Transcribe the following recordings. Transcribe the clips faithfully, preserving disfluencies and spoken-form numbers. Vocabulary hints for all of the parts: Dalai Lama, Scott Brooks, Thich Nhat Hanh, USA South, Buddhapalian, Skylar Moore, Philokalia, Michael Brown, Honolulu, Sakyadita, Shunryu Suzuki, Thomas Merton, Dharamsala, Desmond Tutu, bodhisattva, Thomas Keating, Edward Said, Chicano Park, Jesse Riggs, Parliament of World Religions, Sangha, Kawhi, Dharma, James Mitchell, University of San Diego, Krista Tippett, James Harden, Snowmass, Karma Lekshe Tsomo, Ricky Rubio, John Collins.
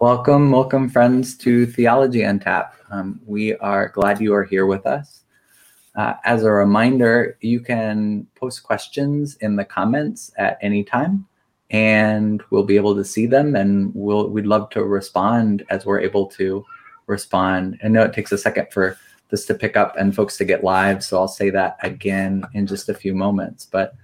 Welcome, welcome friends to Theology on Tap. Um, we are glad you are here with us. Uh, as a reminder, you can post questions in the comments at any time, and we'll be able to see them, and we'll, we'd love to respond as we're able to respond. I know it takes a second for this to pick up and folks to get live, so I'll say that again in just a few moments. But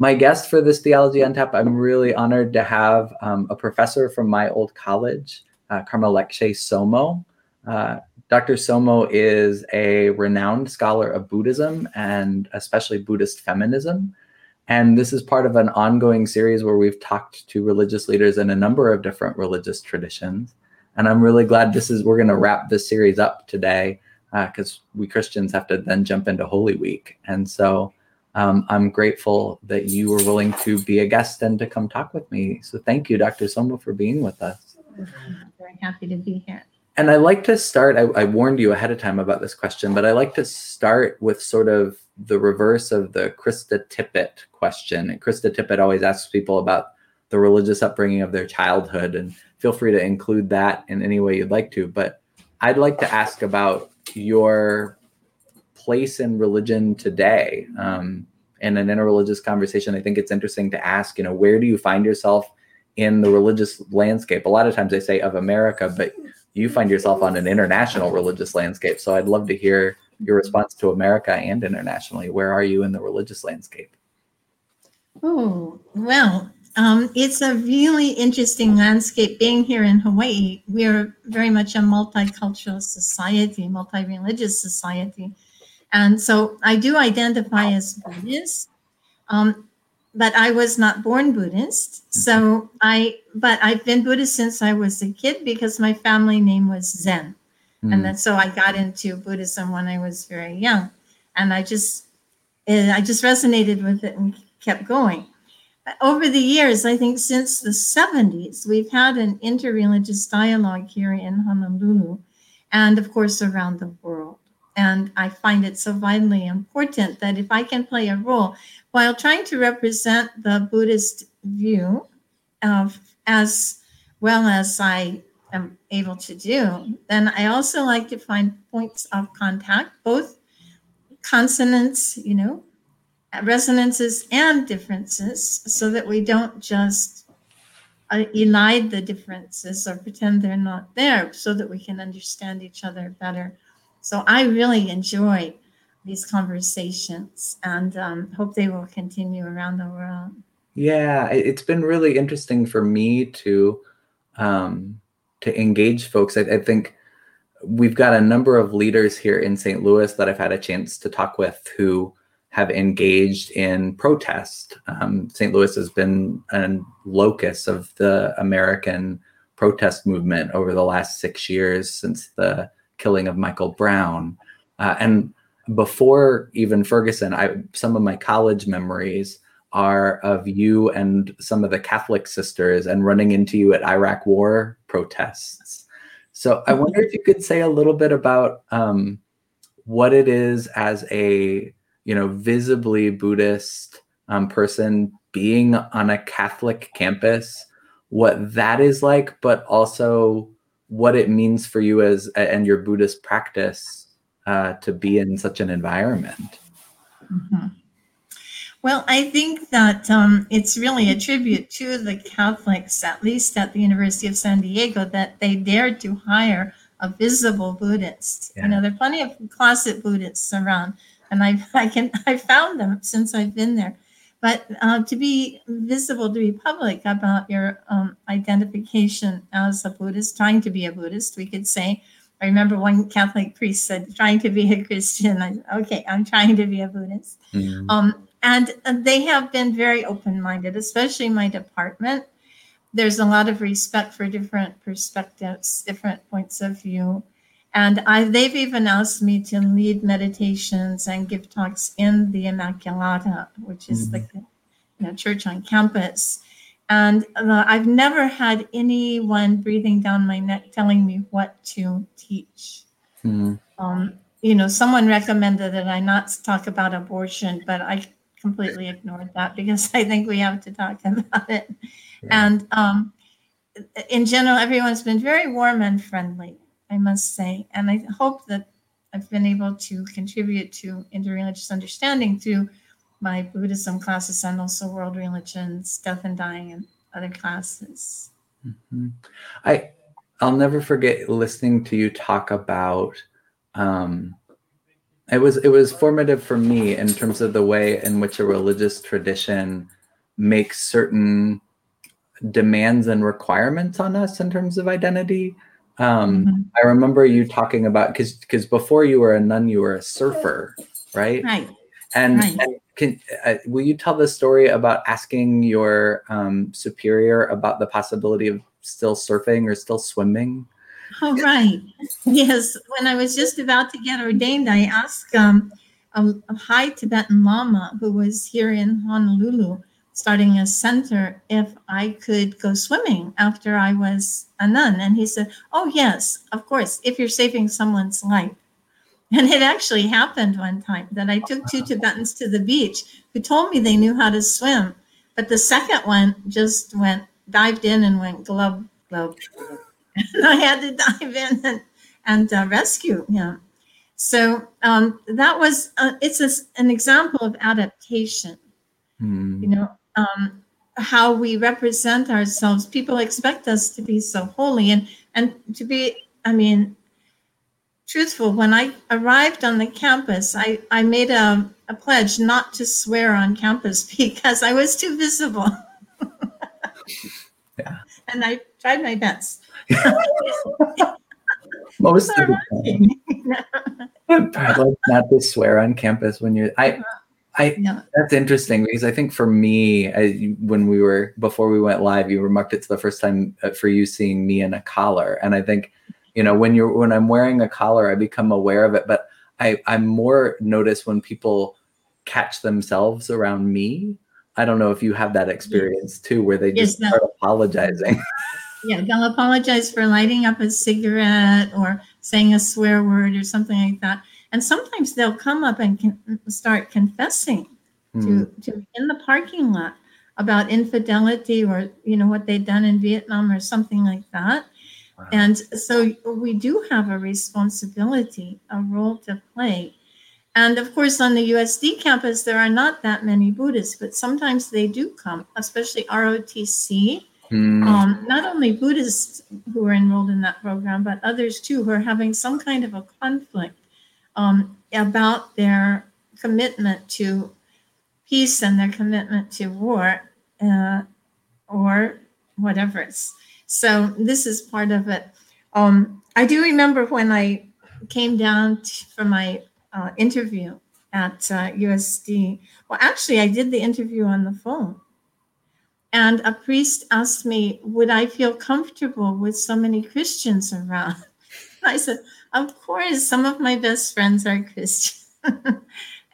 my guest for this Theology on Tap, I'm really honored to have um, a professor from my old college, uh, Karma Lekshe Tsomo. Uh, Doctor Tsomo is a renowned scholar of Buddhism and especially Buddhist feminism. And this is part of an ongoing series where we've talked to religious leaders in a number of different religious traditions. And I'm really glad this is, we're going to wrap this series up today because uh, we Christians have to then jump into Holy Week. And so Um, I'm grateful that you were willing to be a guest and to come talk with me. So thank you, Doctor Tsomo, for being with us. I'm very happy to be here. And I like to start, I, I warned you ahead of time about this question, but I like to start with sort of the reverse of the Krista Tippett question. And Krista Tippett always asks people about the religious upbringing of their childhood, and feel free to include that in any way you'd like to. But I'd like to ask about your place in religion today. Um, in an interreligious conversation, I think it's interesting to ask, you know, where do you find yourself in the religious landscape? A lot of times they say of America, but you find yourself on an international religious landscape. So I'd love to hear your response to America and internationally. Where are you in the religious landscape? Oh, well, um, it's a really interesting landscape being here in Hawaii. We're very much a multicultural society, multi-religious society. And so I do identify as Buddhist, um, but I was not born Buddhist. So I, but I've been Buddhist since I was a kid because my family name was Zen. Mm. And then, so I got into Buddhism when I was very young, and I just, I just resonated with it and kept going. Over the years, I think since the seventies, we've had an interreligious dialogue here in Honolulu and of course around the world. And I find it so vitally important that if I can play a role while trying to represent the Buddhist view of, as well as I am able to do, then I also like to find points of contact, both consonants, you know, resonances and differences, so that we don't just uh, elide the differences or pretend they're not there, so that we can understand each other better. So I really enjoy these conversations and um, hope they will continue around the world. Yeah, it's been really interesting for me to um, to engage folks. I, I think we've got a number of leaders here in Saint Louis that I've had a chance to talk with who have engaged in protest. Um, Saint Louis has been a locus of the American protest movement over the last six years since the killing of Michael Brown. Uh, and before even Ferguson, I, some of my college memories are of you and some of the Catholic sisters and running into you at Iraq war protests. So I wonder if you could say a little bit about um, what it is as a, you know, visibly Buddhist um, person being on a Catholic campus, what that is like, but also what it means for you as and your Buddhist practice uh, to be in such an environment. Mm-hmm. Well, I think that um, it's really a tribute to the Catholics, at least at the University of San Diego, that they dared to hire a visible Buddhist. Yeah. You know, there are plenty of closet Buddhists around, and I've, I can I found them since I've been there. But uh, to be visible, to be public about your um, identification as a Buddhist, trying to be a Buddhist, we could say. I remember one Catholic priest said, trying to be a Christian. I said, okay, I'm trying to be a Buddhist. Mm-hmm. Um, and they have been very open-minded, especially my department. There's a lot of respect for different perspectives, different points of view. And I, they've even asked me to lead meditations and give talks in the Immaculata, which is mm-hmm. the you know, church on campus. And uh, I've never had anyone breathing down my neck telling me what to teach. Mm-hmm. Um, you know, someone recommended that I not talk about abortion, but I completely ignored that because I think we have to talk about it. Yeah. And um, in general, everyone's been very warm and friendly, I must say. And I hope that I've been able to contribute to interreligious understanding through my Buddhism classes and also world religions, death and dying, and other classes. Mm-hmm. I, I'll never forget listening to you talk about, um, it was, it was formative for me in terms of the way in which a religious tradition makes certain demands and requirements on us in terms of identity. Um, mm-hmm. I remember you talking about, cause, cause before you were a nun, you were a surfer, right? Right. And, right. and can, uh, will you tell the story about asking your um, superior about the possibility of still surfing or still swimming? Oh, right. Yes. When I was just about to get ordained, I asked um, a, a high Tibetan Lama who was here in Honolulu starting a center if I could go swimming after I was a nun. And he said, oh, yes, of course, if you're saving someone's life. And it actually happened one time that I took two Tibetans to the beach who told me they knew how to swim. But the second one just went, dived in and went glub, glub. And I had to dive in and, and uh, rescue him. So um, that was, uh, it's a, an example of adaptation. Mm. You know, um, how we represent ourselves. People expect us to be so holy and, and to be, I mean, truthful, when I arrived on the campus, I, I made a, a pledge not to swear on campus because I was too visible. Yeah. And I tried my best. Most of the time. I'd like not to swear on campus when you're... I, I, no. That's interesting because I think for me, I, when we were, before we went live, you remarked it's the first time for you seeing me in a collar. And I think... You know, when you're when I'm wearing a collar, I become aware of it, but I, I'm more notice when people catch themselves around me. I don't know if you have that experience too, where they yes, just start no. apologizing. Yeah, they'll apologize for lighting up a cigarette or saying a swear word or something like that. And sometimes they'll come up and con- start confessing mm. to, to in the parking lot about infidelity or, you know, what they'd done in Vietnam or something like that. Wow. And so we do have a responsibility, a role to play. And of course, on the U S D campus, there are not that many Buddhists, but sometimes they do come, especially R O T C. Mm. Um, not only Buddhists who are enrolled in that program, but others too who are having some kind of a conflict um, about their commitment to peace and their commitment to war uh, or whatever it's. So this is part of it. Um, I do remember when I came down t- for my uh, interview at uh, U S D. Well, actually, I did the interview on the phone. And a priest asked me, would I feel comfortable with so many Christians around? And I said, of course, some of my best friends are Christian.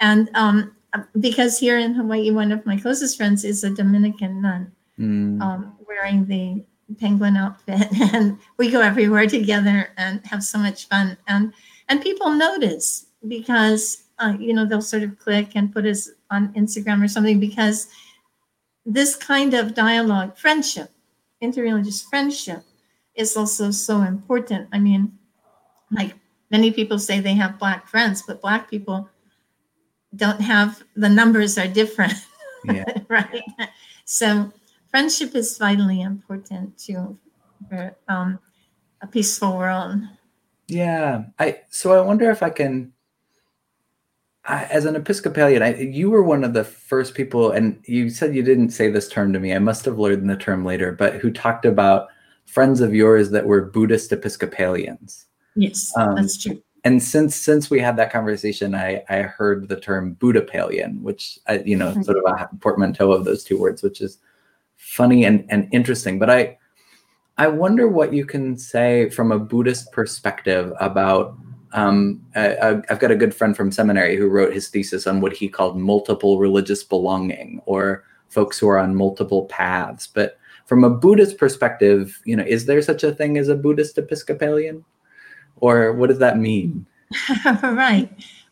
And um, because here in Hawaii, one of my closest friends is a Dominican nun mm. um, wearing the penguin outfit, and we go everywhere together and have so much fun, and and people notice because uh, you know, they'll sort of click and put us on Instagram or something, because this kind of dialogue, friendship, interreligious friendship, is also so important. I mean, like many people say they have black friends, but black people don't have, the numbers are different. Yeah. Right. So friendship is vitally important to um, a peaceful world. Yeah. I so I wonder if I can, I, as an Episcopalian, I, you were one of the first people, and you said you didn't say this term to me. I must have learned the term later, but who talked about friends of yours that were Buddhist Episcopalians. Yes, um, that's true. And since since we had that conversation, I, I heard the term Buddhapalian, which, I, you know, mm-hmm. sort of a portmanteau of those two words, which is funny and, and interesting, but I I wonder what you can say from a Buddhist perspective about, um, I, I've got a good friend from seminary who wrote his thesis on what he called multiple religious belonging, or folks who are on multiple paths. But from a Buddhist perspective, you know, is there such a thing as a Buddhist Episcopalian? Or what does that mean? Right.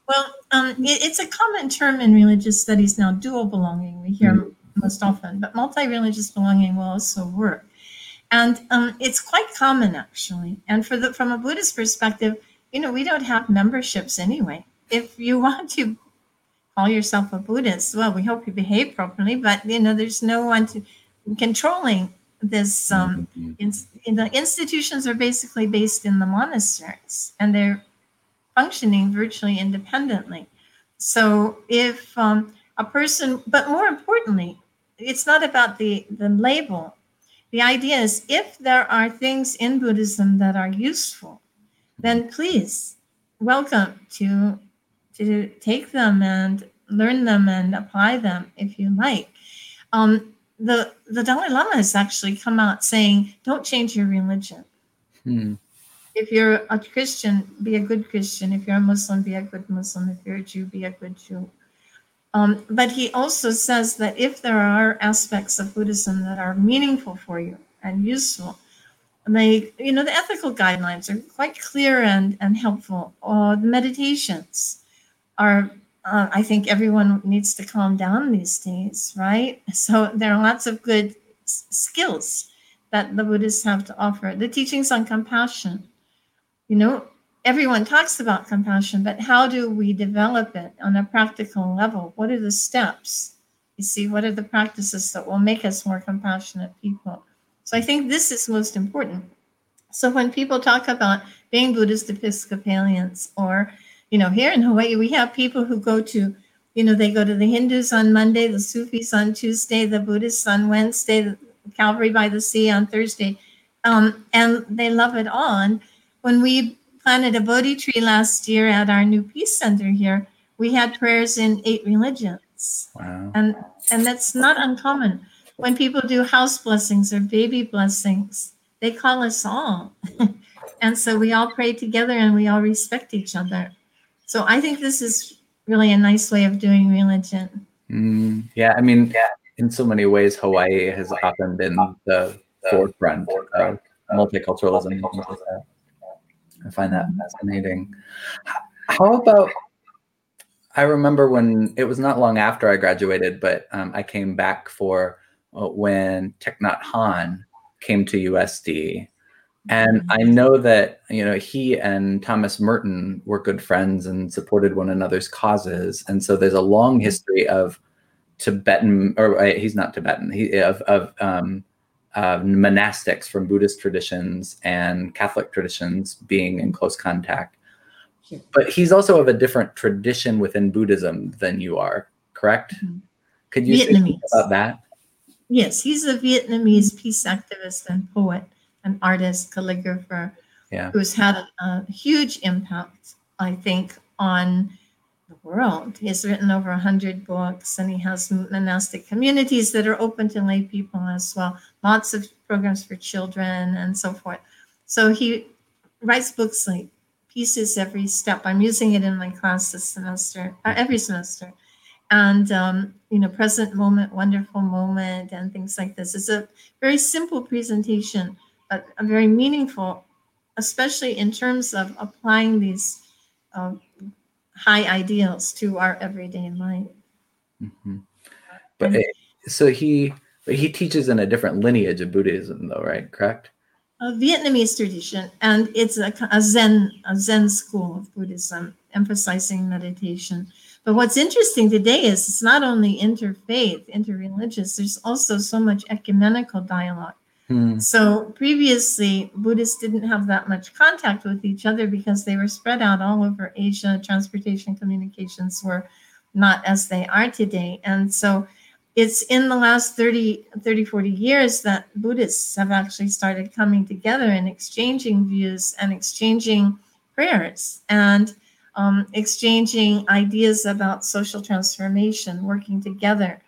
Well, um, it, it's a common term in religious studies now, dual belonging. We hear mm. most often, but multi-religious belonging will also work. And um, it's quite common, actually. And for the, from a Buddhist perspective, you know, we don't have memberships anyway. If you want to call yourself a Buddhist, well, we hope you behave properly, but, you know, there's no one to controlling this. Um, in, in the institutions are basically based in the monasteries, and they're functioning virtually independently. So if um, a person, but more importantly, it's not about the, the label. The idea is, if there are things in Buddhism that are useful, then please, welcome to to take them and learn them and apply them if you like. Um, the the Dalai Lama has actually come out saying, don't change your religion. Hmm. If you're a Christian, be a good Christian. If you're a Muslim, be a good Muslim. If you're a Jew, be a good Jew. Um, but he also says that if there are aspects of Buddhism that are meaningful for you and useful, and they, you know, the ethical guidelines are quite clear and, and helpful. Or the meditations are, uh, I think everyone needs to calm down these days, right? So there are lots of good s- skills that the Buddhists have to offer. The teachings on compassion, you know, everyone talks about compassion, but how do we develop it on a practical level? What are the steps? You see, what are the practices that will make us more compassionate people? So I think this is most important. So when people talk about being Buddhist Episcopalians, or, you know, here in Hawaii, we have people who go to, you know, they go to the Hindus on Monday, the Sufis on Tuesday, the Buddhists on Wednesday, the Calvary by the Sea on Thursday, um, and they love it all. And when we planted a Bodhi tree last year at our new peace center here, we had prayers in eight religions. Wow. And and that's not uncommon. When people do house blessings or baby blessings, they call us all. And so we all pray together and we all respect each other. So I think this is really a nice way of doing religion. Mm, yeah, I mean, in so many ways, Hawaii has often been the, the forefront of multiculturalism. multiculturalism. I find that fascinating. How about, I remember when, it was not long after I graduated, but um, I came back for uh, when Thich Nhat Hanh came to U S D. And I know that, you know, he and Thomas Merton were good friends and supported one another's causes. And so there's a long history of Tibetan, or uh, he's not Tibetan, he, of, of um, Uh, monastics from Buddhist traditions and Catholic traditions being in close contact. But he's also of a different tradition within Buddhism than you are, correct? Mm-hmm. Could you Vietnamese. Say about that? Yes, he's a Vietnamese peace activist and poet, an artist, calligrapher, yeah. who's had a, a huge impact, I think, on the world. He has written over one hundred books, and he has monastic communities that are open to lay people as well. Lots of programs for children and so forth. So he writes books like Peace is Every Step. I'm using it in my class this semester, or every semester. And, um, you know, Present Moment, Wonderful Moment, and things like this. It's a very simple presentation, but a very meaningful, especially in terms of applying these uh, high ideals to our everyday life. Mm-hmm. But it, so he, but he teaches in a different lineage of Buddhism, though, right? Correct? A Vietnamese tradition, and it's a, a Zen, a Zen school of Buddhism, emphasizing meditation. But what's interesting today is it's not only interfaith, interreligious. There's also so much ecumenical dialogue. Hmm. So previously, Buddhists didn't have that much contact with each other because they were spread out all over Asia. Transportation communications were not as they are today. And so it's in the last thirty, forty years that Buddhists have actually started coming together and exchanging views and exchanging prayers and um, exchanging ideas about social transformation, working together.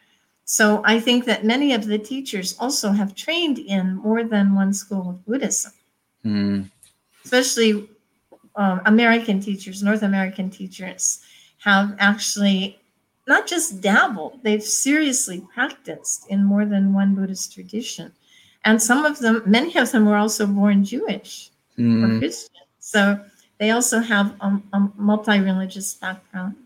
So I think that many of the teachers also have trained in more than one school of Buddhism, mm. especially um, American teachers, North American teachers have actually not just dabbled, they've seriously practiced in more than one Buddhist tradition. And some of them, many of them were also born Jewish mm. or Christian. So they also have a, a multi-religious background.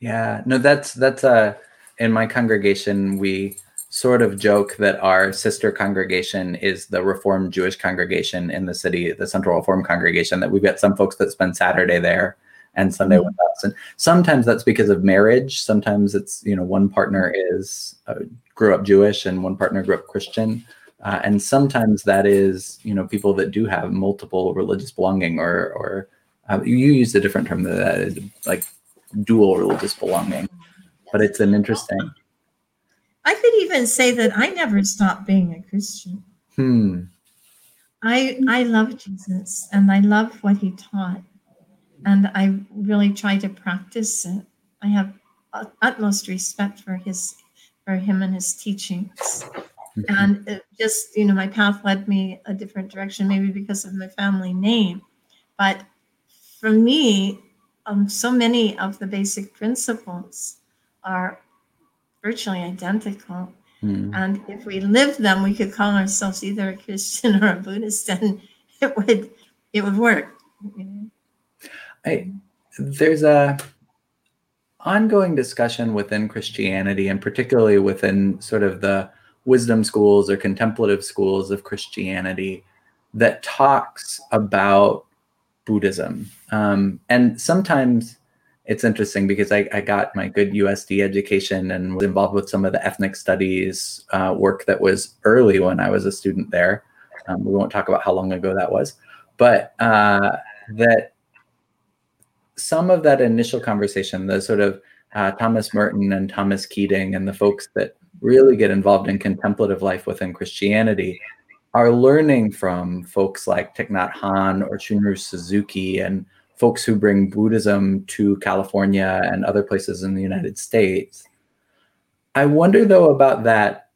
Yeah, no, that's, that's a... In my congregation, we sort of joke that our sister congregation is the Reformed Jewish congregation in the city, the Central Reformed congregation, that we've got some folks that spend Saturday there and Sunday with us. And sometimes that's because of marriage. Sometimes it's, you know, one partner is uh, grew up Jewish and one partner grew up Christian. Uh, and sometimes that is, you know, people that do have multiple religious belonging, or, or uh, you used a different term than that, is like dual religious belonging. But it's an interesting... I could even say that I never stopped being a Christian. Hmm. I I love Jesus, and I love what he taught, and I really try to practice it. I have utmost respect for his, for him and his teachings. Mm-hmm. And it just, you know, my path led me a different direction, maybe because of my family name. But for me, um, so many of the basic principles are virtually identical. Mm. And if we lived them, we could call ourselves either a Christian or a Buddhist, and it would it would work. I, there's a ongoing discussion within Christianity, and particularly within sort of the wisdom schools or contemplative schools of Christianity, that talks about Buddhism. Um, and sometimes it's interesting because I, I got my good U S D education and was involved with some of the ethnic studies uh, work that was early when I was a student there. Um, we won't talk about how long ago that was, but uh, that some of that initial conversation, the sort of uh, Thomas Merton and Thomas Keating and the folks that really get involved in contemplative life within Christianity, are learning from folks like Thich Nhat Hanh or Shunryu Suzuki and folks who bring Buddhism to California and other places in the United States. I wonder, though, about that.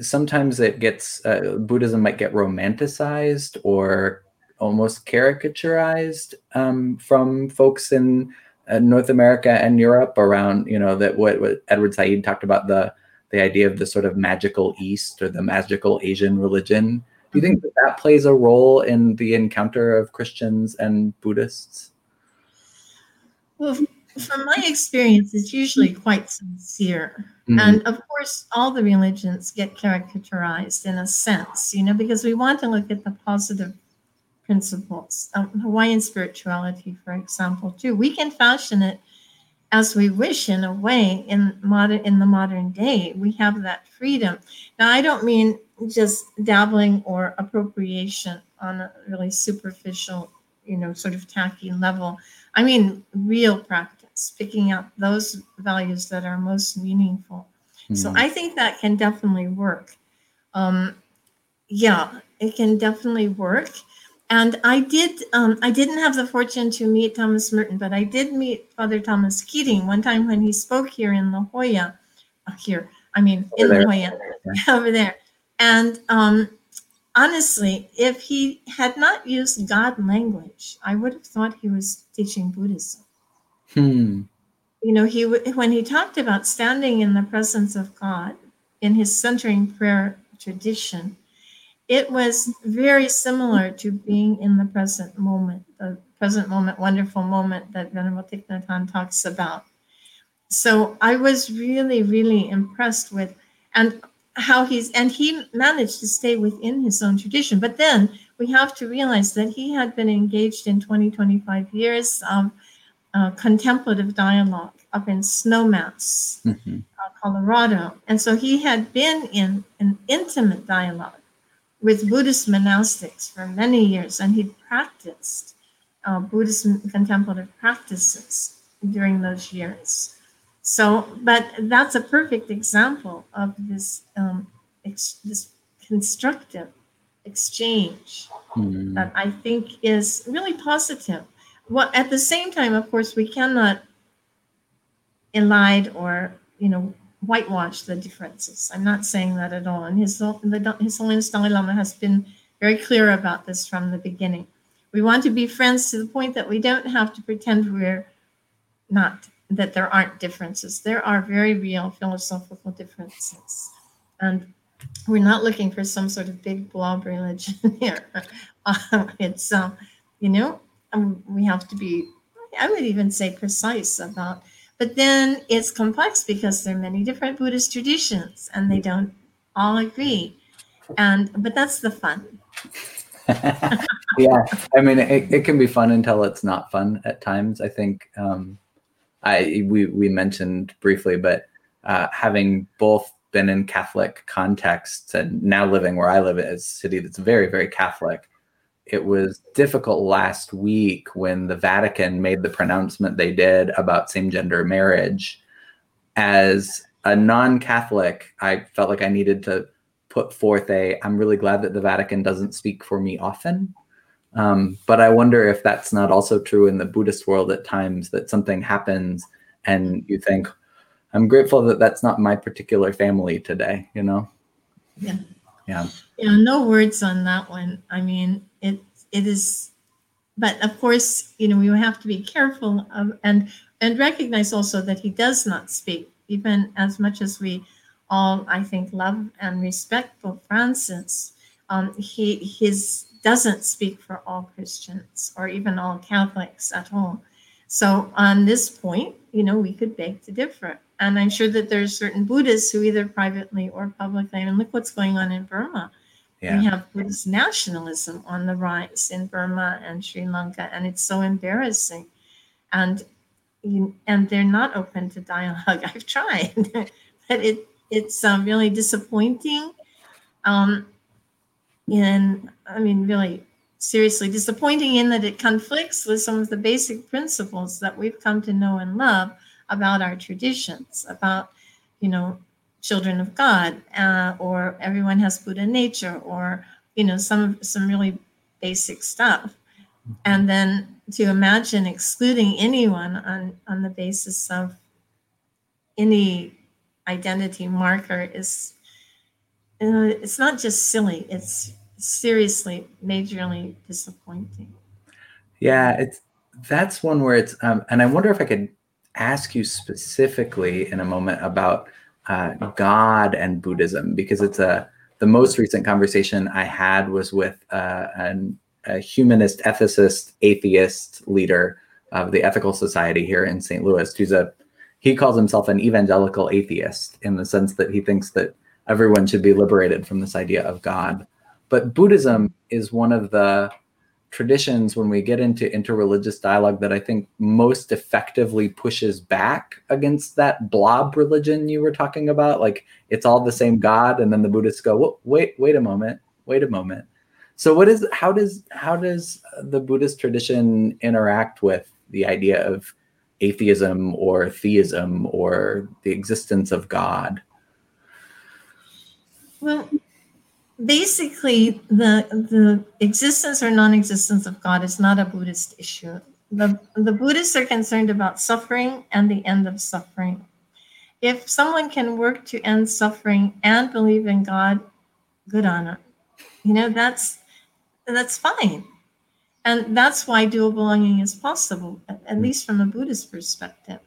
Sometimes it gets, uh, Buddhism might get romanticized or almost caricaturized um, from folks in uh, North America and Europe around, you know, that what, what Edward Said talked about, the, the idea of the sort of magical East or the magical Asian religion. Do you think that, that plays a role in the encounter of Christians and Buddhists? Well, from my experience, it's usually quite sincere. Mm-hmm. And of course, all the religions get caricaturized in a sense, you know, because we want to look at the positive principles. Um, Hawaiian spirituality, for example, too. We can fashion it as we wish, in a way, in modern, in the modern day. We have that freedom. Now, I don't mean just dabbling or appropriation on a really superficial, you know, sort of tacky level. I mean real practice, picking up those values that are most meaningful. Mm. So I think that can definitely work. Um, yeah, it can definitely work. And I did, um, I didn't have the fortune to meet Thomas Merton, but I did meet Father Thomas Keating one time when he spoke here in La Jolla, uh, here, I mean, over in there. La Jolla, yeah. over there. And um, honestly, if he had not used God language, I would have thought he was teaching Buddhism. Hmm. You know, he w- when he talked about standing in the presence of God in his centering prayer tradition, it was very similar to being in the present moment, the present moment, wonderful moment that Venerable Thich Nhat Hanh talks about. So I was really, really impressed with and how he's, and he managed to stay within his own tradition. But then we have to realize that he had been engaged in twenty, twenty-five years of uh, contemplative dialogue up in Snowmass, mm-hmm. uh, Colorado. And so he had been in an intimate dialogue with Buddhist monastics for many years, and he practiced uh, Buddhist contemplative practices during those years. So, but that's a perfect example of this um, ex- this constructive exchange mm. that I think is really positive. Well, at the same time, of course, we cannot elide or, you know, whitewash the differences. I'm not saying that at all. And His, the, His Holiness Dalai Lama has been very clear about this from the beginning. We want to be friends to the point that we don't have to pretend we're not, that there aren't differences. There are very real philosophical differences. And we're not looking for some sort of big blob religion here. Um, it's, uh, you know, um, we have to be, I would even say precise about, But then it's complex because there are many different Buddhist traditions and they don't all agree. And but that's the fun. Yeah, I mean, it, it can be fun until it's not fun at times. I think um, I we, we mentioned briefly, but uh, having both been in Catholic contexts and now living where I live in a city that's very, very Catholic, it was difficult last week when the Vatican made the pronouncement they did about same-gender marriage. As a non-Catholic, I felt like I needed to put forth a, I'm really glad that the Vatican doesn't speak for me often. Um, but I wonder if that's not also true in the Buddhist world at times, that something happens and you think, I'm grateful that that's not my particular family today, you know? Yeah. Yeah. Yeah. No words on that one. I mean, it, it is, but of course, you know, we have to be careful of, and, and recognize also that he does not speak, even as much as we all, I think, love and respect for Francis. Um, he, his, doesn't speak for all Christians or even all Catholics at all. So on this point, you know, we could beg to differ. And I'm sure that there's certain Buddhists who either privately or publicly, and look what's going on in Burma. Yeah. We have Buddhist nationalism on the rise in Burma and Sri Lanka, and it's so embarrassing. And you, and they're not open to dialogue. I've tried, but it it's um, really disappointing. Um, in, I mean, really seriously disappointing in that it conflicts with some of the basic principles that we've come to know and love about our traditions, about, you know, children of God, uh, or everyone has Buddha nature, or, you know, some some really basic stuff. And then to imagine excluding anyone on, on the basis of any identity marker is, Uh, it's not just silly, it's seriously, majorly disappointing. Yeah, it's that's one where it's, um, and I wonder if I could ask you specifically in a moment about uh, God and Buddhism, because it's a, the most recent conversation I had was with uh, an, a humanist, ethicist, atheist leader of the Ethical Society here in Saint Louis, who's a, he calls himself an evangelical atheist in the sense that he thinks that everyone should be liberated from this idea of God. But Buddhism is one of the traditions when we get into interreligious dialogue that I think most effectively pushes back against that blob religion you were talking about. Like, it's all the same God. And then the Buddhists go, wait, wait a moment, wait a moment. So what is, how does, how does the Buddhist tradition interact with the idea of atheism or theism or the existence of God? Well, basically, the the existence or non-existence of God is not a Buddhist issue. The, the Buddhists are concerned about suffering and the end of suffering. If someone can work to end suffering and believe in God, good on them. You know, that's that's fine. And that's why dual belonging is possible, at, at least from a Buddhist perspective.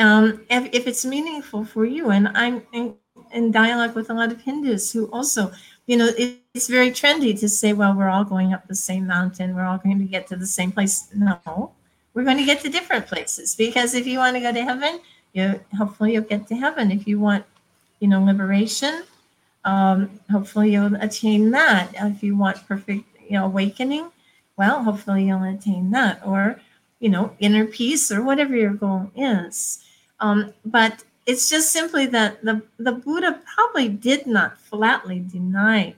Um, if, if it's meaningful for you, and I'm... And, in dialogue with a lot of Hindus who also, you know, it, it's very trendy to say, well, we're all going up the same mountain. We're all going to get to the same place. No, we're going to get to different places, because if you want to go to heaven, you hopefully you'll get to heaven. If you want, you know, liberation, um, hopefully you'll attain that. If you want perfect, you know, awakening, well, hopefully you'll attain that, or, you know, inner peace, or whatever your goal is. Um, but It's just simply that the, the Buddha probably did not flatly deny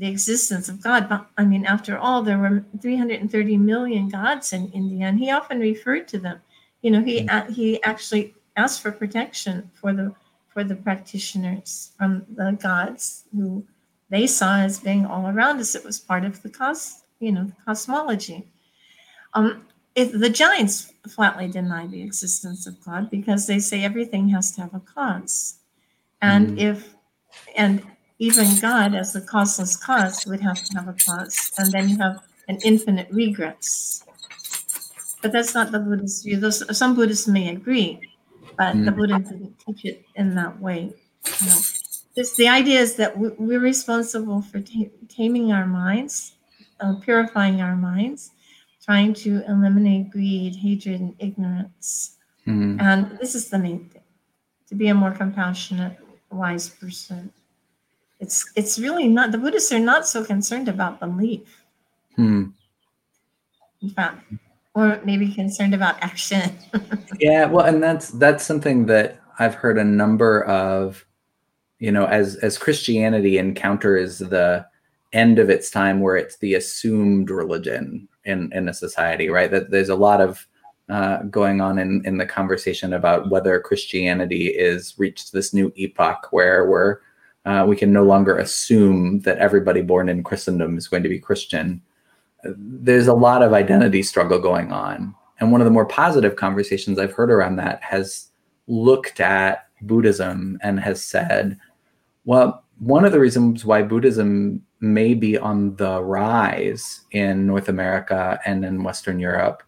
the existence of God. But I mean, after all, there were three hundred thirty million gods in India, and he often referred to them. You know, he he actually asked for protection for the for the practitioners from the gods who they saw as being all around us. It was part of the cos, you know, the cosmology. Um, If the giants flatly deny the existence of God because they say everything has to have a cause. And mm. if, and even God as the causeless cause would have to have a cause. And then you have an infinite regress. But that's not the Buddhist view. Those, some Buddhists may agree, but mm. the Buddha didn't teach it in that way. No. This, the idea is that we're responsible for ta- taming our minds, uh, purifying our minds, trying to eliminate greed, hatred, and ignorance. Mm-hmm. And this is the main thing, to be a more compassionate, wise person. It's it's really not, the Buddhists are not so concerned about belief. Hmm. In fact, or maybe concerned about action. Yeah, well, and that's that's something that I've heard a number of, you know, as as Christianity encounters the end of its time where it's the assumed religion in, in a society, right? That there's a lot of uh, going on in, in the conversation about whether Christianity is reached this new epoch where we're, Uh, we can no longer assume that everybody born in Christendom is going to be Christian. There's a lot of identity struggle going on. And one of the more positive conversations I've heard around that has looked at Buddhism and has said, well, one of the reasons why Buddhism may be on the rise in North America and in Western Europe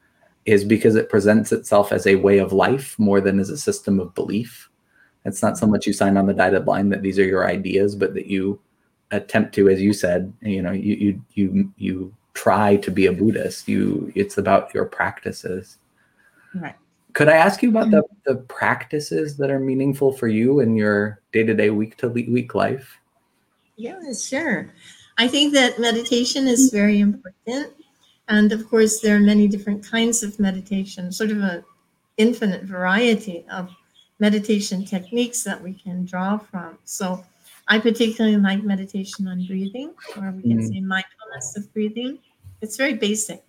is because it presents itself as a way of life more than as a system of belief. It's not so much you sign on the dotted line that these are your ideas, but that you attempt to, as you said, you know, you you you you try to be a Buddhist. You, it's about your practices. Right. Could I ask you about the, the practices that are meaningful for you in your day-to-day, week-to-week life? Yeah, sure. I think that meditation is very important. And of course, there are many different kinds of meditation, sort of an infinite variety of meditation techniques that we can draw from. So I particularly like meditation on breathing, or we can mm-hmm. say mindfulness of breathing. It's very basic.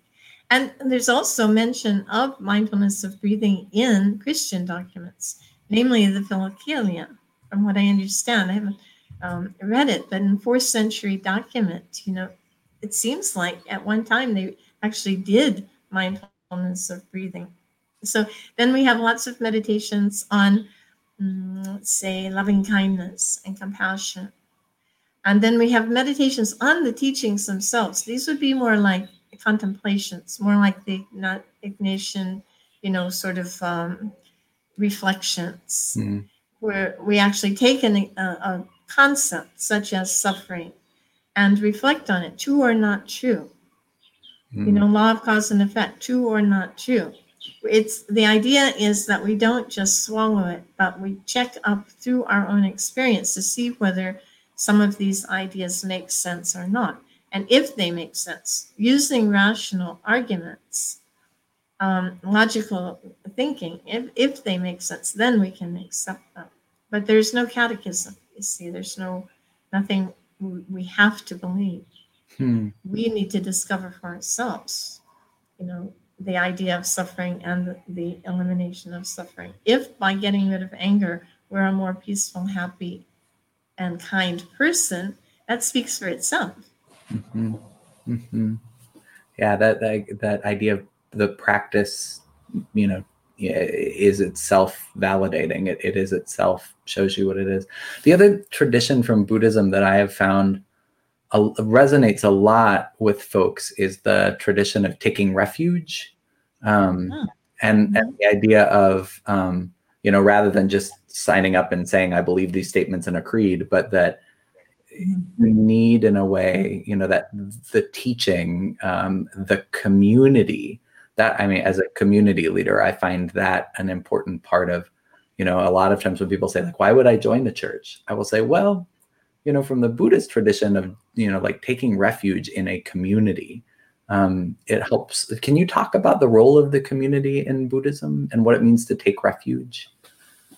And there's also mention of mindfulness of breathing in Christian documents, namely the Philokalia, from what I understand. I haven't um, read it, but in fourth century document, you know, it seems like at one time they actually did mindfulness of breathing. So then we have lots of meditations on, um, say, loving kindness and compassion. And then we have meditations on the teachings themselves. These would be more like contemplations, more like the not Ignatian, you know, sort of um, reflections, mm. where we actually take an, a, a concept such as suffering and reflect on it, true or not true. Mm. You know, law of cause and effect, true or not true. It's the idea is that we don't just swallow it, but we check up through our own experience to see whether some of these ideas make sense or not. And if they make sense, using rational arguments, um, logical thinking, if, if they make sense, then we can accept them. But there's no catechism, you see. There's no nothing we have to believe. Hmm. We need to discover for ourselves, you know, the idea of suffering and the elimination of suffering. If by getting rid of anger, we're a more peaceful, happy, and kind person, that speaks for itself. Mm-hmm. Mm-hmm. Yeah, that, that that idea of the practice, you know, is itself validating. It, it is itself, shows you what it is. The other tradition from Buddhism that I have found A, resonates a lot with folks is the tradition of taking refuge, um, oh. and, and the idea of, um, you know, rather than just signing up and saying, I believe these statements in a creed, but that you need in a way, you know, that the teaching, um, the community that, I mean, as a community leader, I find that an important part of, you know, a lot of times when people say like, why would I join the church? I will say, well, you know, from the Buddhist tradition of, you know, like taking refuge in a community, um, it helps. Can you talk about the role of the community in Buddhism and what it means to take refuge?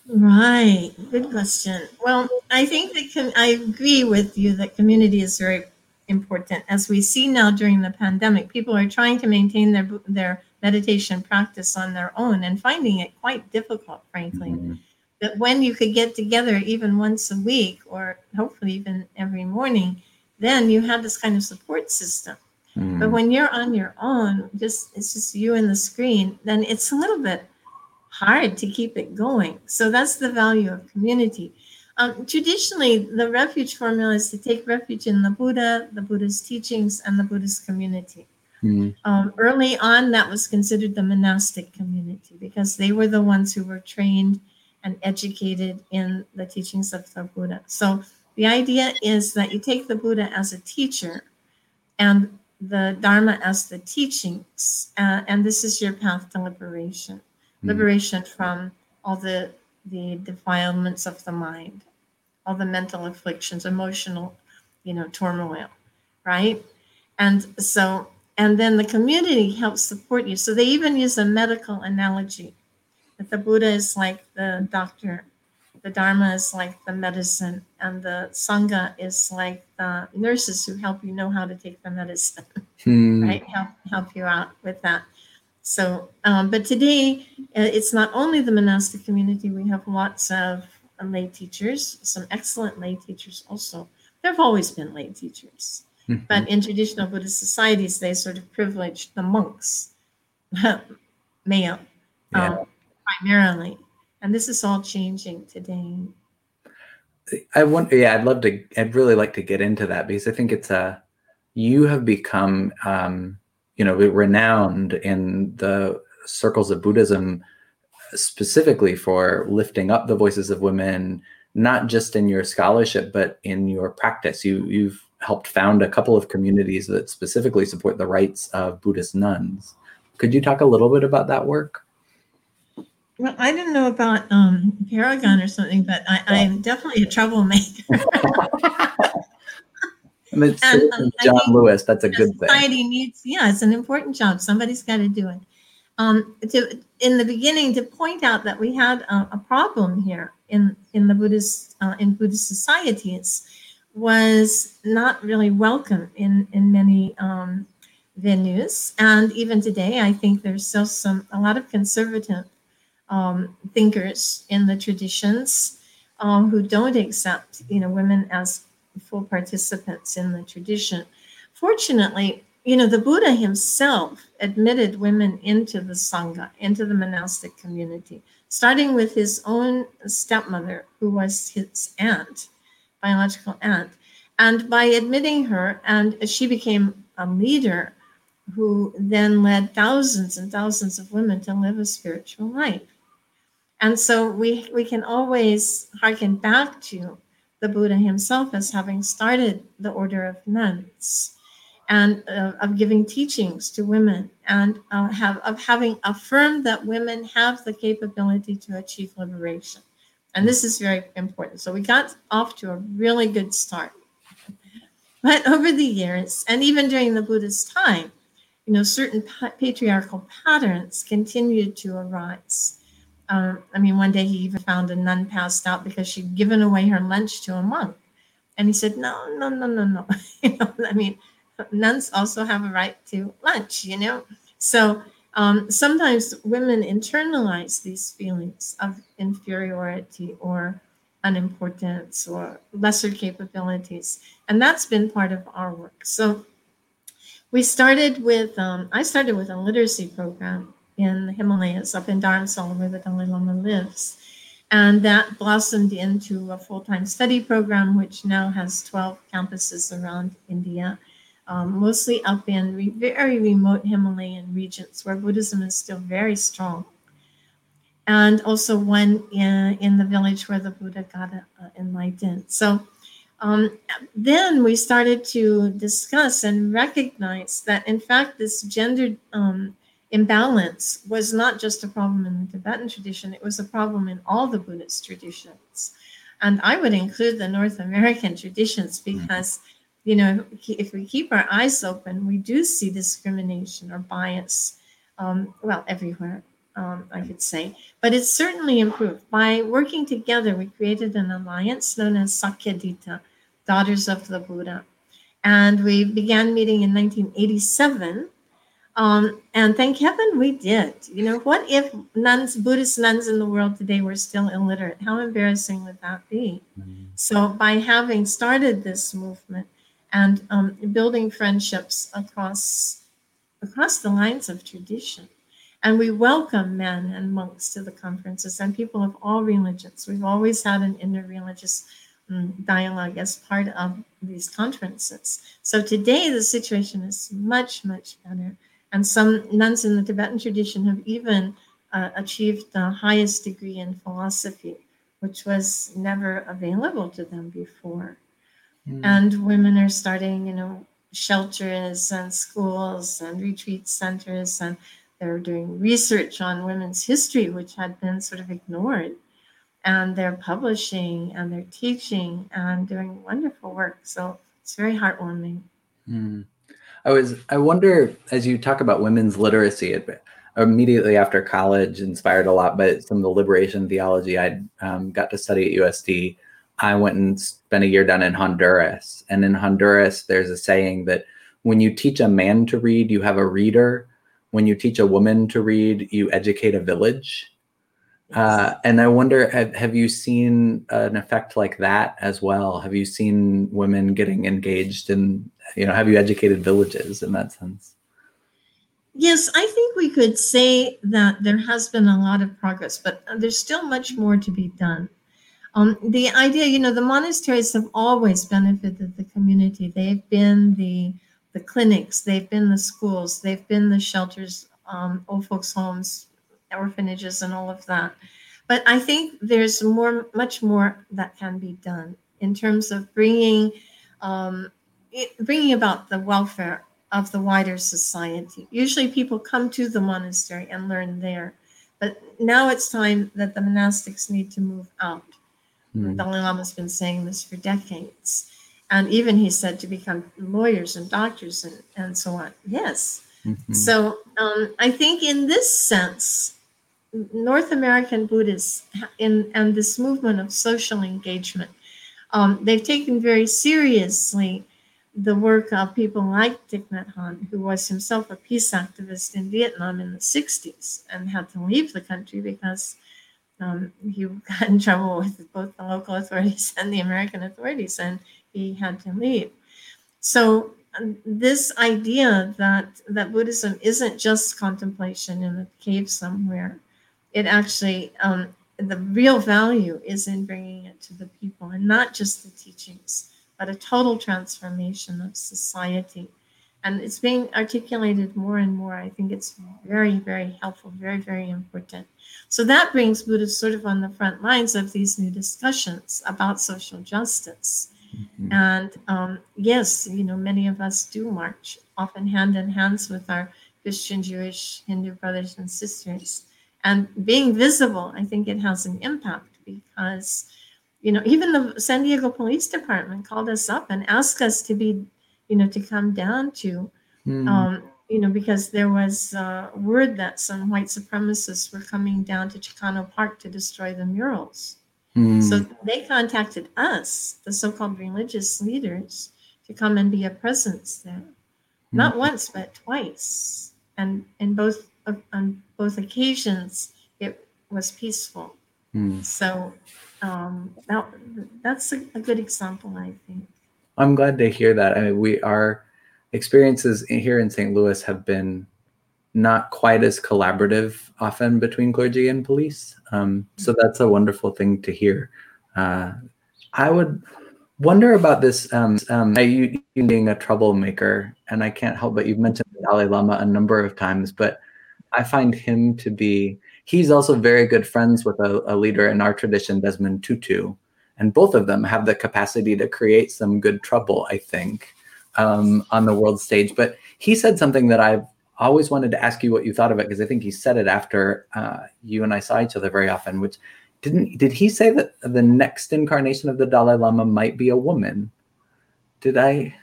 Right. Good question. Well, I think that com- I agree with you that community is very important. As we see now during the pandemic, people are trying to maintain their their meditation practice on their own and finding it quite difficult, frankly. Mm-hmm. That when you could get together even once a week or hopefully even every morning, then you have this kind of support system. Mm. But when you're on your own, just it's just you and the screen, then it's a little bit hard to keep it going. So that's the value of community. Um, traditionally, the refuge formula is to take refuge in the Buddha, the Buddha's teachings, and the Buddhist community. Mm. Um, early on, that was considered the monastic community because they were the ones who were trained and educated in the teachings of the Buddha. So the idea is that you take the Buddha as a teacher and the Dharma as the teachings, uh, and this is your path to liberation. liberation from all the the defilements of the mind, all the mental afflictions, emotional, you know, turmoil, right? And so, and then the community helps support you. So they even use a medical analogy that the Buddha is like the doctor, the Dharma is like the medicine, and the Sangha is like the nurses who help you know how to take the medicine, hmm. right? Help, help you out with that. So, um, but today, it's not only the monastic community. We have lots of lay teachers, some excellent lay teachers also. There have always been lay teachers. Mm-hmm. But in traditional Buddhist societies, they sort of privileged the monks, male, yeah. um, primarily. And this is all changing today. I wonder, yeah, I'd love to, I'd really like to get into that, because I think it's a, you have become, um, you know, renowned in the circles of Buddhism, specifically for lifting up the voices of women, not just in your scholarship, but in your practice. You, you've helped found a couple of communities that specifically support the rights of Buddhist nuns. Could you talk a little bit about that work? Well, I didn't know about um, Paragon or something, but I, yeah. I'm definitely a troublemaker. And it's and, um, John Lewis, that's a good thing. Society needs, yeah, it's an important job. Somebody's got to do it. Um, to, in the beginning, to point out that we had a, a problem here in in the Buddhist uh, in Buddhist societies was not really welcome in in many um, venues, and even today, I think there's still some a lot of conservative um, thinkers in the traditions um, who don't accept you know women as full participants in the tradition. Fortunately, you know, the Buddha himself admitted women into the Sangha, into the monastic community, starting with his own stepmother, who was his aunt, biological aunt. And by admitting her, and she became a leader who then led thousands and thousands of women to live a spiritual life. And so we, we can always hearken back to the Buddha himself as having started the order of nuns, and uh, of giving teachings to women, and uh, have of having affirmed that women have the capability to achieve liberation. And this is very important. So we got off to a really good start. But over the years, and even during the Buddha's time, you know, certain pa- patriarchal patterns continued to arise. Uh, I mean, one day he even found a nun passed out because she'd given away her lunch to a monk. And he said, no, no, no, no, no. You know, I mean, nuns also have a right to lunch, you know. So um, sometimes women internalize these feelings of inferiority or unimportance or lesser capabilities. And that's been part of our work. So we started with, um, I started with a literacy program in the Himalayas up in Dharamsala where the Dalai Lama lives. And that blossomed into a full-time study program, which now has twelve campuses around India. Um, mostly up in re- very remote Himalayan regions where Buddhism is still very strong. And also one in, in the village where the Buddha got uh, enlightened. So um, then we started to discuss and recognize that, in fact, this gendered um, imbalance was not just a problem in the Tibetan tradition. It was a problem in all the Buddhist traditions. And I would include the North American traditions because mm-hmm. You know, if we keep our eyes open, we do see discrimination or bias, um, well, everywhere, um, I could say. But it's certainly improved. By working together, we created an alliance known as Sakyadita, Daughters of the Buddha. And we began meeting in nineteen eighty-seven. Um, and thank heaven we did. You know, what if nuns, Buddhist nuns in the world today were still illiterate? How embarrassing would that be? Mm-hmm. So by having started this movement, and um, building friendships across, across the lines of tradition. And we welcome men and monks to the conferences and people of all religions. We've always had an interreligious um, dialogue as part of these conferences. So today the situation is much, much better. And some nuns in the Tibetan tradition have even uh, achieved the highest degree in philosophy, which was never available to them before. And women are starting, you know, shelters and schools and retreat centers, and They're doing research on women's history, which had been sort of ignored. And they're publishing and they're teaching and doing wonderful work. So it's very heartwarming. Mm. I was, I wonder, as you talk about women's literacy, it, immediately after college, inspired a lot by some of the liberation theology I um, got to study at U S D, I went and spent a year down in Honduras. And in Honduras, there's a saying that when you teach a man to read, you have a reader. When you teach a woman to read, you educate a village. Uh, and I wonder, have, have you seen an effect like that as well? Have you seen women getting engaged in, you know, have you educated villages in that sense? Yes, I think we could say that there has been a lot of progress, but there's still much more to be done. Um, the idea, you know, the monasteries have always benefited the community. They've been the, the clinics, they've been the schools, they've been the shelters, um, old folks' homes, orphanages and all of that. But I think there's more, much more that can be done in terms of bringing um, it, bringing about the welfare of the wider society. Usually people come to the monastery and learn there. But now it's time that the monastics need to move out. Mm-hmm. Dalai Lama's been saying this for decades. And even he said to become lawyers and doctors and, and so on. Yes. Mm-hmm. So um, I think in this sense, North American Buddhists in and this movement of social engagement, um, they've taken very seriously the work of people like Thich Nhat Hanh, who was himself a peace activist in Vietnam in the sixties and had to leave the country because um, he got in trouble with both the local authorities and the American authorities, and he had to leave. So this idea that, that Buddhism isn't just contemplation in a cave somewhere, it actually, um, the real value is in bringing it to the people and not just the teachings, but a total transformation of society. And it's being articulated more and more. I think it's very, very helpful, very, very important. So that brings Buddha sort of on the front lines of these new discussions about social justice. Mm-hmm. And um, yes, you know, many of us do march, often hand in hands with our Christian, Jewish, Hindu brothers and sisters. And being visible, I think it has an impact because, you know, even the San Diego Police Department called us up and asked us to be, you know, to come down to, mm. um, you know, because there was uh, word that some white supremacists were coming down to Chicano Park to destroy the murals. Mm. So they contacted us, the so-called religious leaders, to come and be a presence there. Mm. Not once, but twice. And in both uh, on both occasions, it was peaceful. Mm. So um, that, that's a, a good example, I think. I'm glad to hear that. I mean, we our experiences here in Saint Louis have been not quite as collaborative often between clergy and police. Um, so that's a wonderful thing to hear. Uh, I would wonder about this, um, um, you being a troublemaker, and I can't help but you've mentioned the Dalai Lama a number of times, but I find him to be, he's also very good friends with a, a leader in our tradition, Desmond Tutu, and both of them have the capacity to create some good trouble, I think, um, on the world stage. But he said something that I've I always wanted to ask you what you thought of it, because I think he said it after uh, you and I saw each other very often, which didn't, did he say that the next incarnation of the Dalai Lama might be a woman? Did I?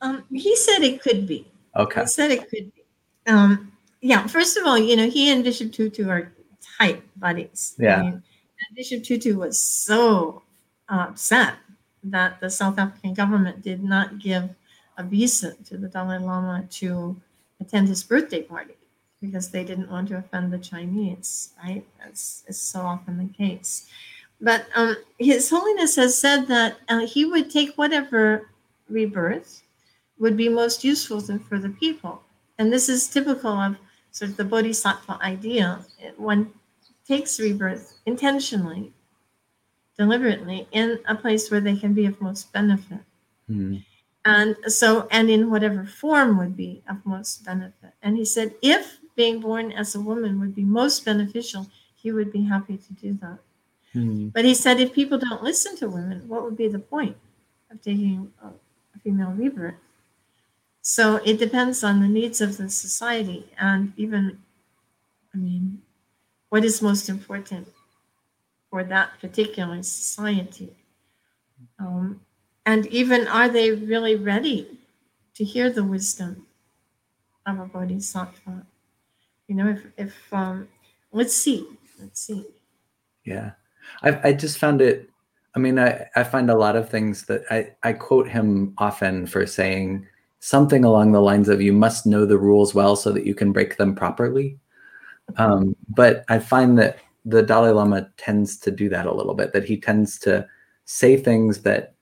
Um, he said it could be. Okay. He said it could be. Um, yeah, first of all, you know, he and Bishop Tutu are tight buddies. Yeah. I mean, Bishop Tutu was so upset that the South African government did not give a visa to the Dalai Lama to attend his birthday party because they didn't want to offend the Chinese, right? That's is so often the case. But um, His Holiness has said that uh, he would take whatever rebirth would be most useful to, for the people. And this is typical of sort of the bodhisattva idea. One takes rebirth intentionally, deliberately, in a place where they can be of most benefit. Mm-hmm. And so, and in whatever form would be of most benefit. And he said, if being born as a woman would be most beneficial, he would be happy to do that. Mm-hmm. But he said, if people don't listen to women, what would be the point of taking a female rebirth? So it depends on the needs of the society and even I mean, what is most important for that particular society? Um, and even are they really ready to hear the wisdom of a bodhisattva? You know, if, if um, let's see, let's see. Yeah, I, I just found it, I mean, I, I find a lot of things that I, I quote him often for saying something along the lines of, you must know the rules well so that you can break them properly. Um, but I find that the Dalai Lama tends to do that a little bit, that he tends to say things that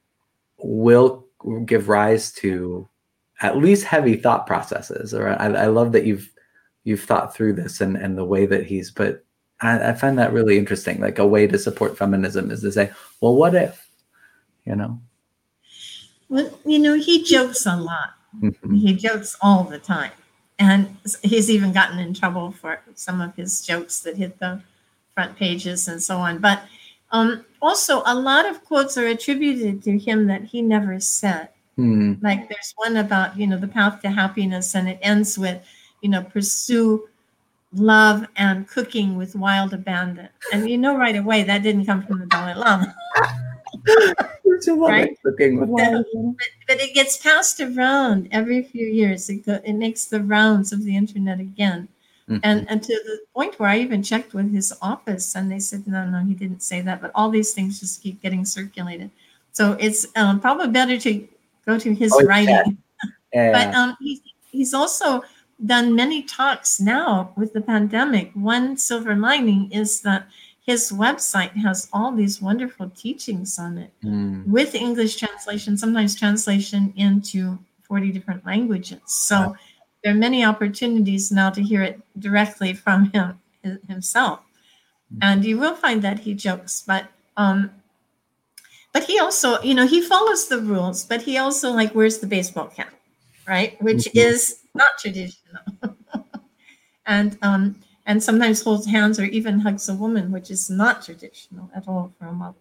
will give rise to at least heavy thought processes. Or I, I love that you've you've thought through this and, and the way that he's, but I, I find that really interesting. Like a way to support feminism is to say, well, what if, you know? Well, you know, he jokes a lot. Mm-hmm. He jokes all the time. And he's even gotten in trouble for some of his jokes that hit the front pages and so on. But um, also, a lot of quotes are attributed to him that he never said. Mm-hmm. Like there's one about, you know, the path to happiness, and it ends with, you know, pursue love and cooking with wild abandon. And you know right away that didn't come from the Dalai Lama. Right? Cooking with wild abandon. But, but it gets passed around every few years. It, go, it makes the rounds of the internet again. Mm-hmm. And, and to the point where I even checked with his office and they said, no, no, he didn't say that. But all these things just keep getting circulated. So it's um, probably better to go to his oh, writing. Yeah. But um, he, he's also done many talks now with the pandemic. One silver lining is that his website has all these wonderful teachings on it mm. with English translation, sometimes translation into forty different languages. So wow. There are many opportunities now to hear it directly from him himself. Mm. And you will find that he jokes, but um, but he also, you know, he follows the rules, but he also like wears the baseball cap, right? Which mm-hmm. is not traditional. and um, and sometimes holds hands or even hugs a woman, which is not traditional at all for a monk.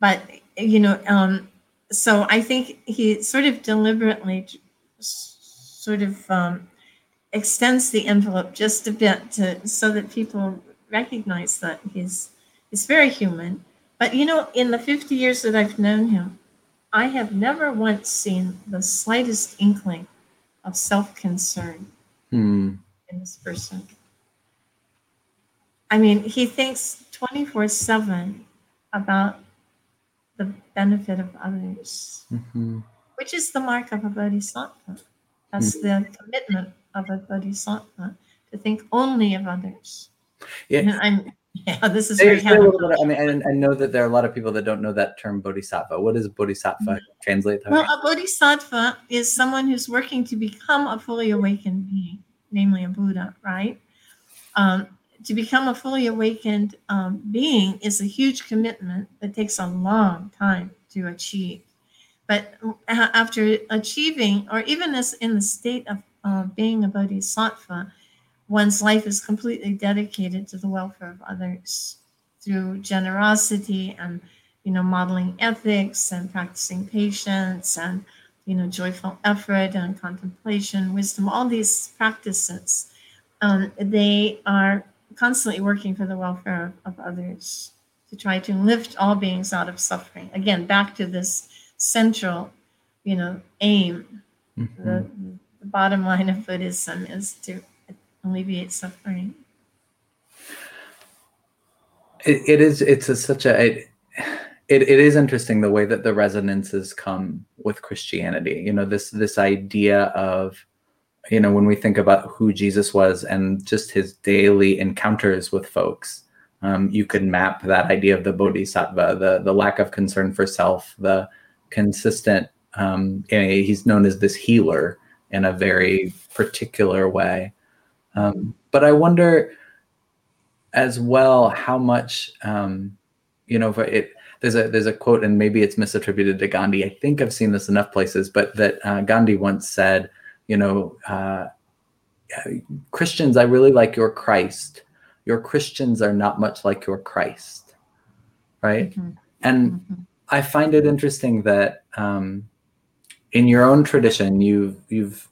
But, you know, um, so I think he sort of deliberately sort of um, extends the envelope just a bit to so that people recognize that he's he's very human. But, you know, in the fifty years that I've known him, I have never once seen the slightest inkling of self-concern hmm. in this person. I mean, he thinks twenty-four seven about the benefit of others, mm-hmm. which is the mark of a bodhisattva. That's mm-hmm. the commitment of a bodhisattva, to think only of others. Yeah. And I'm, Yeah, this is very helpful. I mean, and I know that there are a lot of people that don't know that term bodhisattva. What does bodhisattva mm-hmm. translate? Well, a bodhisattva is someone who's working to become a fully awakened being, namely a Buddha, right? Um, to become a fully awakened um, being is a huge commitment that takes a long time to achieve. But after achieving, or even as in the state of uh, being a bodhisattva, one's life is completely dedicated to the welfare of others through generosity and, you know, modeling ethics and practicing patience and, you know, joyful effort and contemplation, wisdom, all these practices. Um, they are constantly working for the welfare of, of others to try to lift all beings out of suffering. Again, back to this central, you know, aim. Mm-hmm. The, the bottom line of Buddhism is to alleviate suffering. It, it is. It's a, such a. It, it it is interesting the way that the resonances come with Christianity. You know, this this idea of, you know, when we think about who Jesus was and just his daily encounters with folks, um, you could map that idea of the bodhisattva, the the lack of concern for self, the consistent. Um, he's known as this healer in a very particular way. Um, but I wonder as well how much, um, you know, it, there's a there's a quote, and maybe it's misattributed to Gandhi. I think I've seen this enough places, but that uh, Gandhi once said, you know, uh, Christians, I really like your Christ. Your Christians are not much like your Christ, right? Mm-hmm. And mm-hmm. I find it interesting that um, in your own tradition, you've you've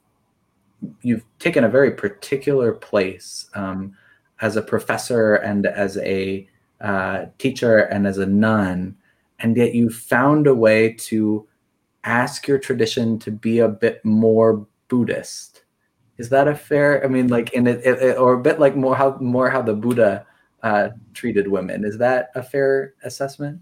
You've taken a very particular place. Um, as a professor and as a uh, teacher and as a nun, and yet you found a way to ask your tradition to be a bit more Buddhist. Is that a fair? I mean, like in it, it or a bit like more how more how the Buddha uh, treated women. Is that a fair assessment?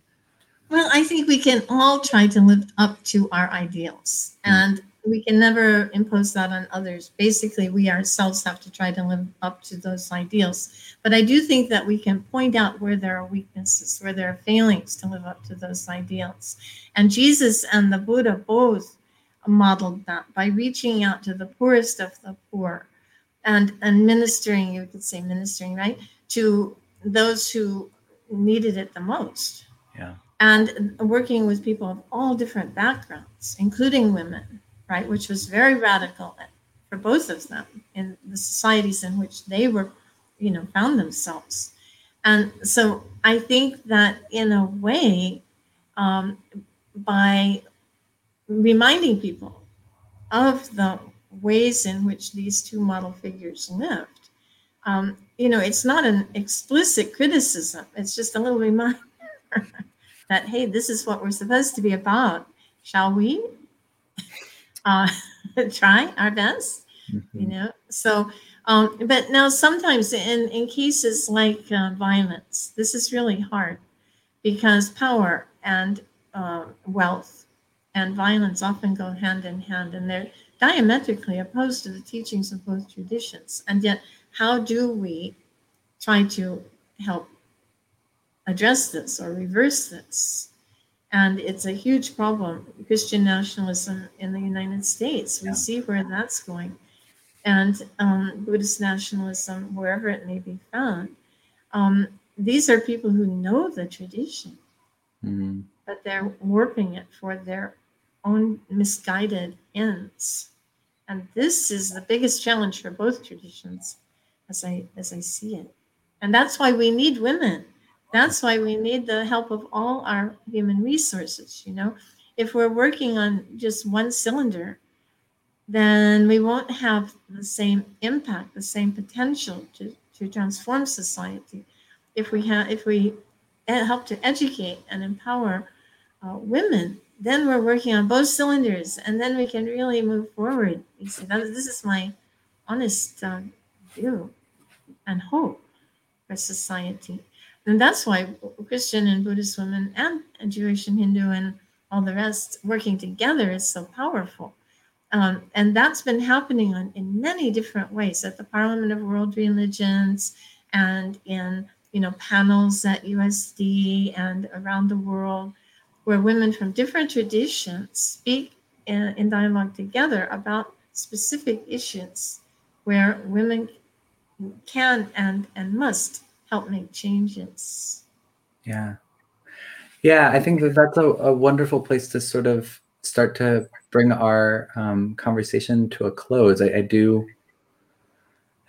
Well, I think we can all try to live up to our ideals, and we can never impose that on others. Basically, we ourselves have to try to live up to those ideals. But I do think that we can point out where there are weaknesses, where there are failings to live up to those ideals. And Jesus and the Buddha both modeled that by reaching out to the poorest of the poor and, and ministering, you could say ministering, right, to those who needed it the most. Yeah. And working with people of all different backgrounds, including women, right, which was very radical for both of them in the societies in which they were, you know, found themselves. And so I think that in a way, um, by reminding people of the ways in which these two model figures lived, um, you know, it's not an explicit criticism. It's just a little reminder that, hey, this is what we're supposed to be about. Shall we uh, try our best? Mm-hmm. You know, so, um, but now sometimes in, in cases like uh, violence, this is really hard because power and uh, wealth and violence often go hand in hand, and they're diametrically opposed to the teachings of both traditions. And yet, how do we try to help address this or reverse this? And it's a huge problem. Christian nationalism in the United States, we yeah. see where that's going. And um, Buddhist nationalism, wherever it may be found, um, these are people who know the tradition, mm-hmm. but they're warping it for their own misguided ends. And this is the biggest challenge for both traditions, as I as I see it. And that's why we need women. That's why we need the help of all our human resources, you know. If we're working on just one cylinder, then we won't have the same impact, the same potential to, to transform society. If we have, if we help to educate and empower uh, women, then we're working on both cylinders, and then we can really move forward. You see, that, this is my honest uh, view and hope for society. And that's why Christian and Buddhist women and Jewish and Hindu and all the rest working together is so powerful. Um, and that's been happening on, in many different ways at the Parliament of World Religions and in, you know, panels at U S D and around the world, where women from different traditions speak in, in dialogue together about specific issues where women can and, and must help make changes. Yeah. Yeah, I think that that's a, a wonderful place to sort of start to bring our um, conversation to a close. I, I do,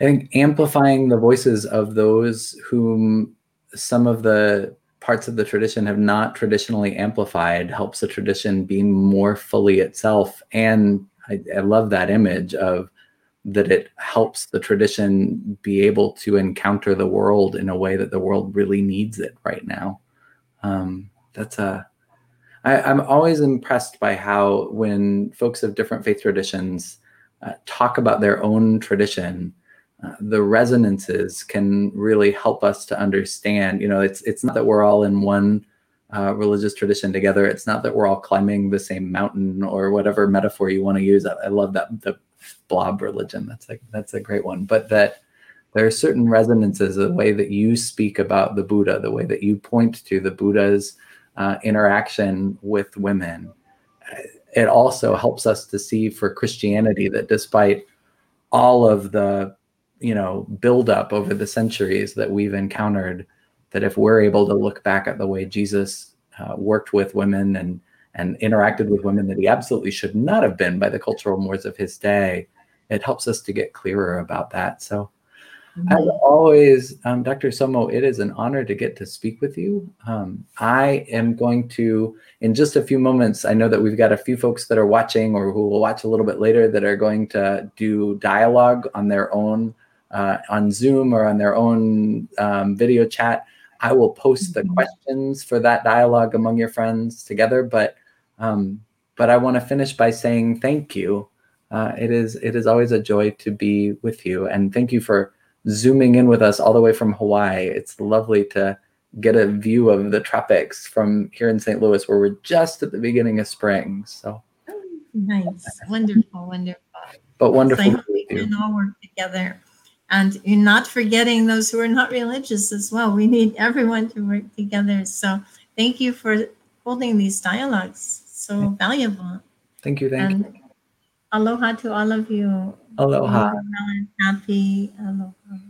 I think amplifying the voices of those whom some of the parts of the tradition have not traditionally amplified helps the tradition be more fully itself. And I, I love that image of that it helps the tradition be able to encounter the world in a way that the world really needs it right now. Um, that's a, I, I'm always impressed by how when folks of different faith traditions uh, talk about their own tradition, uh, the resonances can really help us to understand, you know, it's, it's not that we're all in one uh, religious tradition together. It's not that we're all climbing the same mountain or whatever metaphor you want to use. I, I love that. The, blob religion, that's like that's a great one, but that there are certain resonances, the way that you speak about the Buddha, the way that you point to the Buddha's uh, interaction with women. It also helps us to see for Christianity that despite all of the, you know, buildup over the centuries that we've encountered, that if we're able to look back at the way Jesus uh, worked with women and and interacted with women that he absolutely should not have been by the cultural mores of his day, it helps us to get clearer about that. So mm-hmm. as always, um, Doctor Tsomo, it is an honor to get to speak with you. Um, I am going to, in just a few moments, I know that we've got a few folks that are watching or who will watch a little bit later that are going to do dialogue on their own uh, on Zoom or on their own um, video chat. I will post the questions for that dialogue among your friends together. But um, but I want to finish by saying thank you. Uh, it is it is always a joy to be with you, and thank you for zooming in with us all the way from Hawaii. It's lovely to get a view of the tropics from here in Saint Louis, where we're just at the beginning of spring. So nice, wonderful, wonderful. But wonderful. So I hope we can all work together. And you're not forgetting those who are not religious as well. We need everyone to work together. So thank you for holding these dialogues. So valuable. Thank you. Thank and you. Aloha to all of you. Aloha. Aloha. Happy aloha.